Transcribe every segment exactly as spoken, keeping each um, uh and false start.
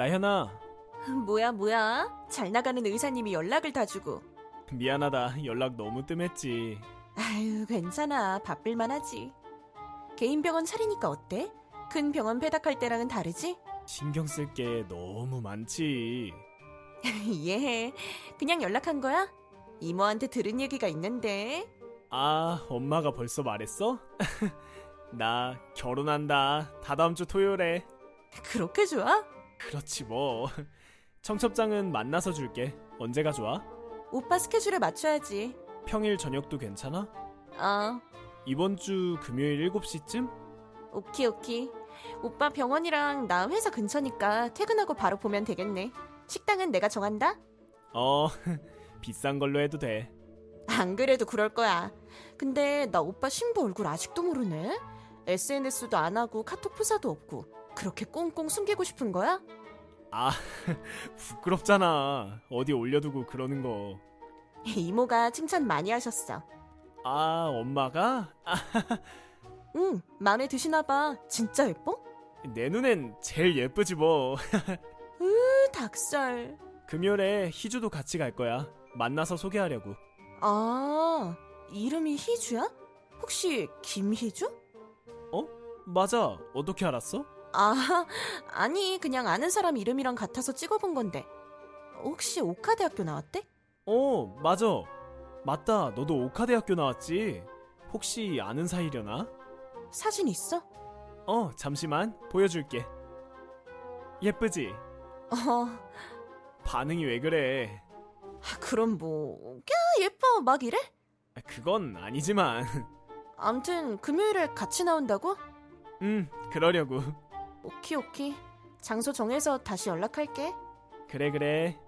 나현아. 뭐야 뭐야, 잘 나가는 의사님이 연락을 다 주고. 미안하다, 연락 너무 뜸했지. 아유 괜찮아, 바쁠만 하지. 개인 병원 차리니까 어때? 큰 병원 배닥할 때랑은 다르지? 신경 쓸 게 너무 많지. 예, 그냥 연락한 거야? 이모한테 들은 얘기가 있는데. 아, 엄마가 벌써 말했어? 나 결혼한다, 다다음 주 토요일에. 그렇게 좋아? 그렇지 뭐. 청첩장은 만나서 줄게. 언제가 좋아? 오빠 스케줄에 맞춰야지. 평일 저녁도 괜찮아? 어. 이번 주 금요일 일곱 시쯤? 오키 오키. 오빠 병원이랑 나 회사 근처니까 퇴근하고 바로 보면 되겠네. 식당은 내가 정한다? 어. 비싼 걸로 해도 돼. 안 그래도 그럴 거야. 근데 나 오빠 신부 얼굴 아직도 모르네. 에스엔에스도 안 하고 카톡 프사도 없고. 그렇게 꽁꽁 숨기고 싶은 거야? 아, 부끄럽잖아. 어디 올려두고 그러는 거. 이모가 칭찬 많이 하셨어. 아, 엄마가? 응, 마음에 드시나 봐. 진짜 예뻐? 내 눈엔 제일 예쁘지 뭐. 으, 닭살. 금요일에 희주도 같이 갈 거야. 만나서 소개하려고. 아, 이름이 희주야? 혹시 김희주? 어? 맞아. 어떻게 알았어? 아, 아니 그냥 아는 사람 이름이랑 같아서 찍어본 건데. 혹시 오카대학교 나왔대? 어, 맞아. 맞다, 너도 오카대학교 나왔지. 혹시 아는 사이려나? 사진 있어? 어, 잠시만 보여줄게. 예쁘지? 어. 반응이 왜 그래? 아, 그럼 뭐, 야, 예뻐 막 이래? 그건 아니지만. 암튼 금요일에 같이 나온다고? 응, 그러려고. 오키 오키. 장소 정해서 다시 연락할게. 그래 그래.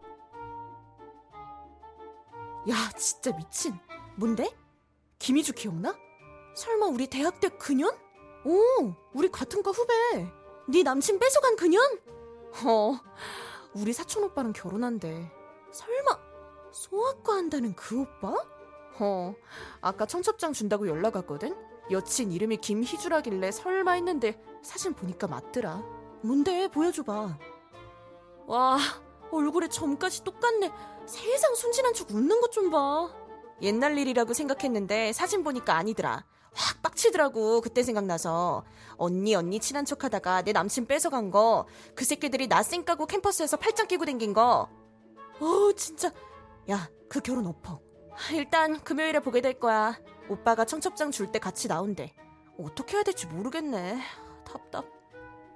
야, 진짜 미친. 뭔데? 김희주 기억나? 설마 우리 대학 때 그년? 오, 우리 같은 과 후배. 네 남친 뺏어간 그년? 어, 우리 사촌 오빠랑 결혼한대. 설마 소아과 한다는 그 오빠? 어, 아까 청첩장 준다고 연락 왔거든? 여친 이름이 김희주라길래 설마 했는데 사진 보니까 맞더라. 뭔데? 보여줘봐. 와, 얼굴에 점까지 똑같네. 세상 순진한 척 웃는 것 좀 봐. 옛날 일이라고 생각했는데 사진 보니까 아니더라. 확 빡치더라고. 그때 생각나서 언니 언니 친한 척하다가 내 남친 뺏어간 거, 그 새끼들이 나 쌩 까고 캠퍼스에서 팔짱 끼고 댕긴 거. 어우 진짜. 야, 그 결혼 엎어. 일단 금요일에 보게 될 거야. 오빠가 청첩장 줄 때 같이 나온대. 어떻게 해야 될지 모르겠네. 답답.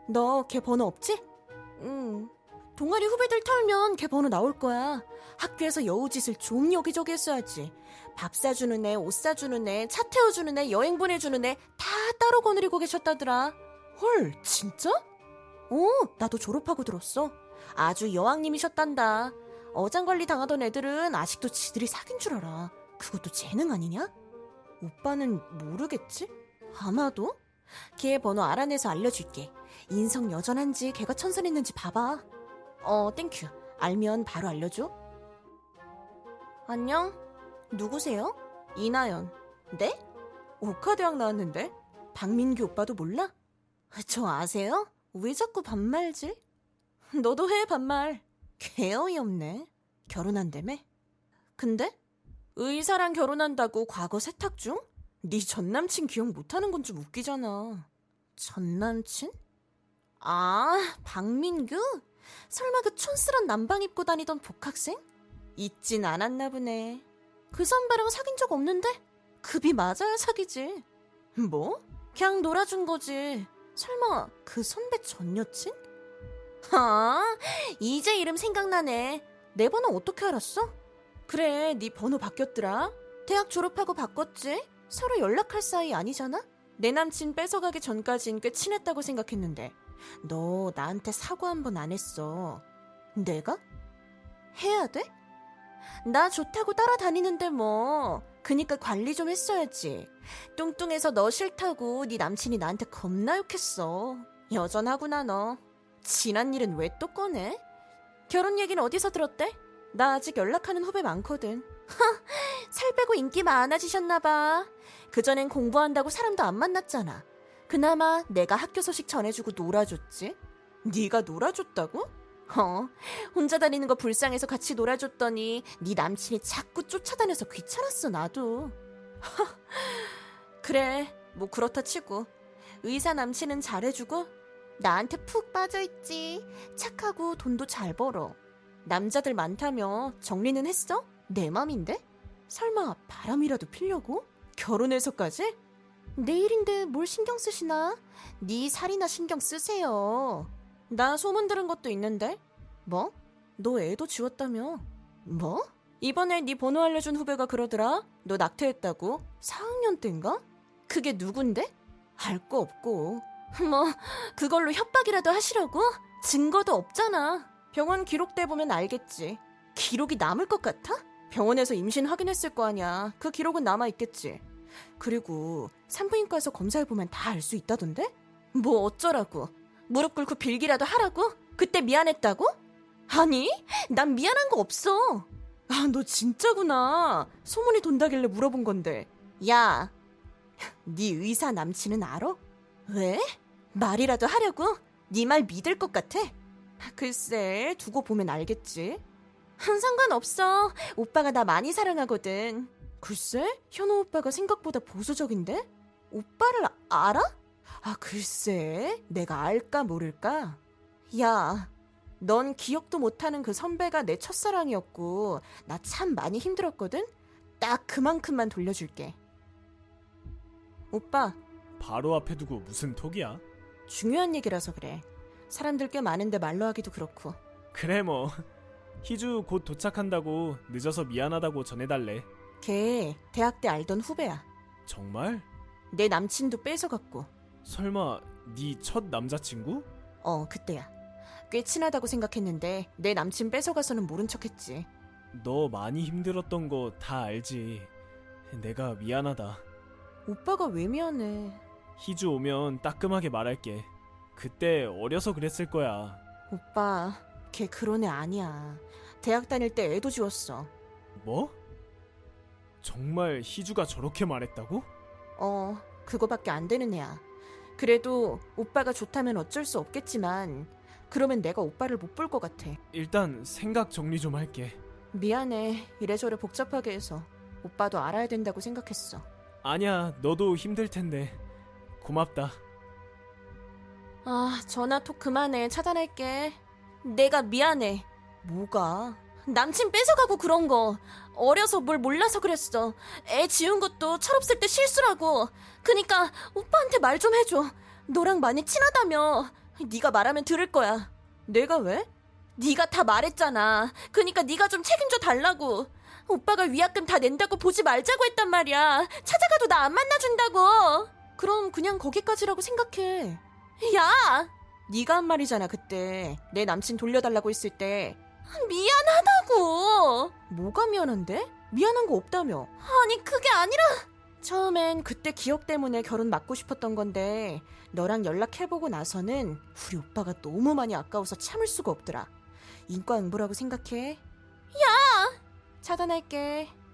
너 걔 번호 없지? 응. 동아리 후배들 털면 걔 번호 나올 거야. 학교에서 여우짓을 좀 여기저기 했어야지. 밥 사주는 애, 옷 사주는 애, 차 태워주는 애, 여행 보내주는 애 다 따로 거느리고 계셨다더라. 헐, 진짜? 오, 나도 졸업하고 들었어. 아주 여왕님이셨단다. 어장관리 당하던 애들은 아직도 지들이 사귄 줄 알아. 그것도 재능 아니냐? 오빠는 모르겠지? 아마도? 걔 번호 알아내서 알려줄게. 인성 여전한지 걔가 천선했는지 봐봐. 어, 땡큐. 알면 바로 알려줘. 안녕? 누구세요? 이나연. 네? 오카대학 나왔는데? 박민규 오빠도 몰라? 저 아세요? 왜 자꾸 반말지? 너도 해, 반말. 개 어이없네. 결혼한다며? 근데? 의사랑 결혼한다고 과거 세탁 중? 네 전남친 기억 못하는 건 좀 웃기잖아. 전남친? 아, 박민규? 설마 그 촌스런 남방 입고 다니던 복학생? 잊진 않았나 보네. 그 선배랑 사귄 적 없는데? 급이 맞아야 사귀지. 뭐? 그냥 놀아준 거지. 설마 그 선배 전 여친? 아, 이제 이름 생각나네. 내 번호 어떻게 알았어? 그래, 네 번호 바뀌었더라. 대학 졸업하고 바꿨지. 서로 연락할 사이 아니잖아? 내 남친 뺏어가기 전까진 꽤 친했다고 생각했는데. 너 나한테 사과 한 번 안 했어. 내가? 해야 돼? 나 좋다고 따라다니는데 뭐. 그니까 관리 좀 했어야지. 뚱뚱해서 너 싫다고 네 남친이 나한테 겁나 욕했어. 여전하구나 너. 지난 일은 왜 또 꺼내? 결혼 얘기는 어디서 들었대? 나 아직 연락하는 후배 많거든. 살 빼고 인기 많아지셨나봐. 그전엔 공부한다고 사람도 안 만났잖아. 그나마 내가 학교 소식 전해주고 놀아줬지. 네가 놀아줬다고? 어, 혼자 다니는 거 불쌍해서 같이 놀아줬더니 네 남친이 자꾸 쫓아다녀서 귀찮았어 나도. 그래, 뭐 그렇다 치고 의사 남친은 잘해주고 나한테 푹 빠져있지. 착하고 돈도 잘 벌어. 남자들 많다며 정리는 했어? 내 맘인데? 설마 바람이라도 피려고? 결혼해서까지? 내일인데 뭘 신경 쓰시나? 네 살이나 신경 쓰세요. 나 소문 들은 것도 있는데. 뭐? 너 애도 지웠다며. 뭐? 이번에 네 번호 알려준 후배가 그러더라. 너 낙태했다고. 사 학년 땐가? 그게 누군데? 알 거 없고. 뭐 그걸로 협박이라도 하시려고? 증거도 없잖아. 병원 기록대 보면 알겠지. 기록이 남을 것 같아? 병원에서 임신 확인했을 거 아니야. 그 기록은 남아있겠지. 그리고 산부인과에서 검사해보면 다 알 수 있다던데? 뭐 어쩌라고? 무릎 꿇고 빌기라도 하라고? 그때 미안했다고? 아니, 난 미안한 거 없어. 아, 너 진짜구나. 소문이 돈다길래 물어본 건데. 야, 네 의사 남친은 알아? 왜? 말이라도 하려고? 네 말 믿을 것 같아? 글쎄, 두고 보면 알겠지. 상관없어. 오빠가 나 많이 사랑하거든. 글쎄, 현호 오빠가 생각보다 보수적인데? 오빠를 알아? 아, 글쎄, 내가 알까 모를까? 야, 넌 기억도 못하는 그 선배가 내 첫사랑이었고 나 참 많이 힘들었거든? 딱 그만큼만 돌려줄게. 오빠. 바로 앞에 두고 무슨 톡이야? 중요한 얘기라서 그래. 사람들 꽤 많은데 말로 하기도 그렇고. 그래 뭐. 희주 곧 도착한다고 늦어서 미안하다고 전해달래. 걔 대학 때 알던 후배야. 정말? 내 남친도 뺏어갔고. 설마 네 첫 남자친구? 어, 그때야. 꽤 친하다고 생각했는데 내 남친 뺏어가서는 모른 척했지. 너 많이 힘들었던 거 다 알지. 내가 미안하다. 오빠가 왜 미안해? 희주 오면 따끔하게 말할게. 그때 어려서 그랬을 거야. 오빠, 걔 그런 애 아니야. 대학 다닐 때 애도 지웠어. 뭐? 정말 희주가 저렇게 말했다고? 어, 그거밖에 안 되는 애야. 그래도 오빠가 좋다면 어쩔 수 없겠지만 그러면 내가 오빠를 못 볼 것 같아. 일단 생각 정리 좀 할게. 미안해, 이래저래 복잡하게 해서. 오빠도 알아야 된다고 생각했어. 아니야, 너도 힘들 텐데. 고맙다. 아, 전화톡 그만해. 차단할게. 내가 미안해. 뭐가? 남친 뺏어가고 그런 거. 어려서 뭘 몰라서 그랬어. 애 지운 것도 철없을 때 실수라고. 그니까 오빠한테 말 좀 해줘. 너랑 많이 친하다며. 네가 말하면 들을 거야. 내가 왜? 네가 다 말했잖아. 그니까 네가 좀 책임져 달라고. 오빠가 위약금 다 낸다고 보지 말자고 했단 말이야. 찾아가도 나 안 만나준다고. 그럼 그냥 거기까지라고 생각해. 야! 네가 한 말이잖아. 그때 내 남친 돌려달라고 했을 때 미안하다고. 뭐가 미안한데? 미안한 거 없다며. 아니, 그게 아니라 처음엔 그때 기억 때문에 결혼 막고 싶었던 건데 너랑 연락해보고 나서는 우리 오빠가 너무 많이 아까워서 참을 수가 없더라. 인과응보라고 생각해. 야! 차단할게.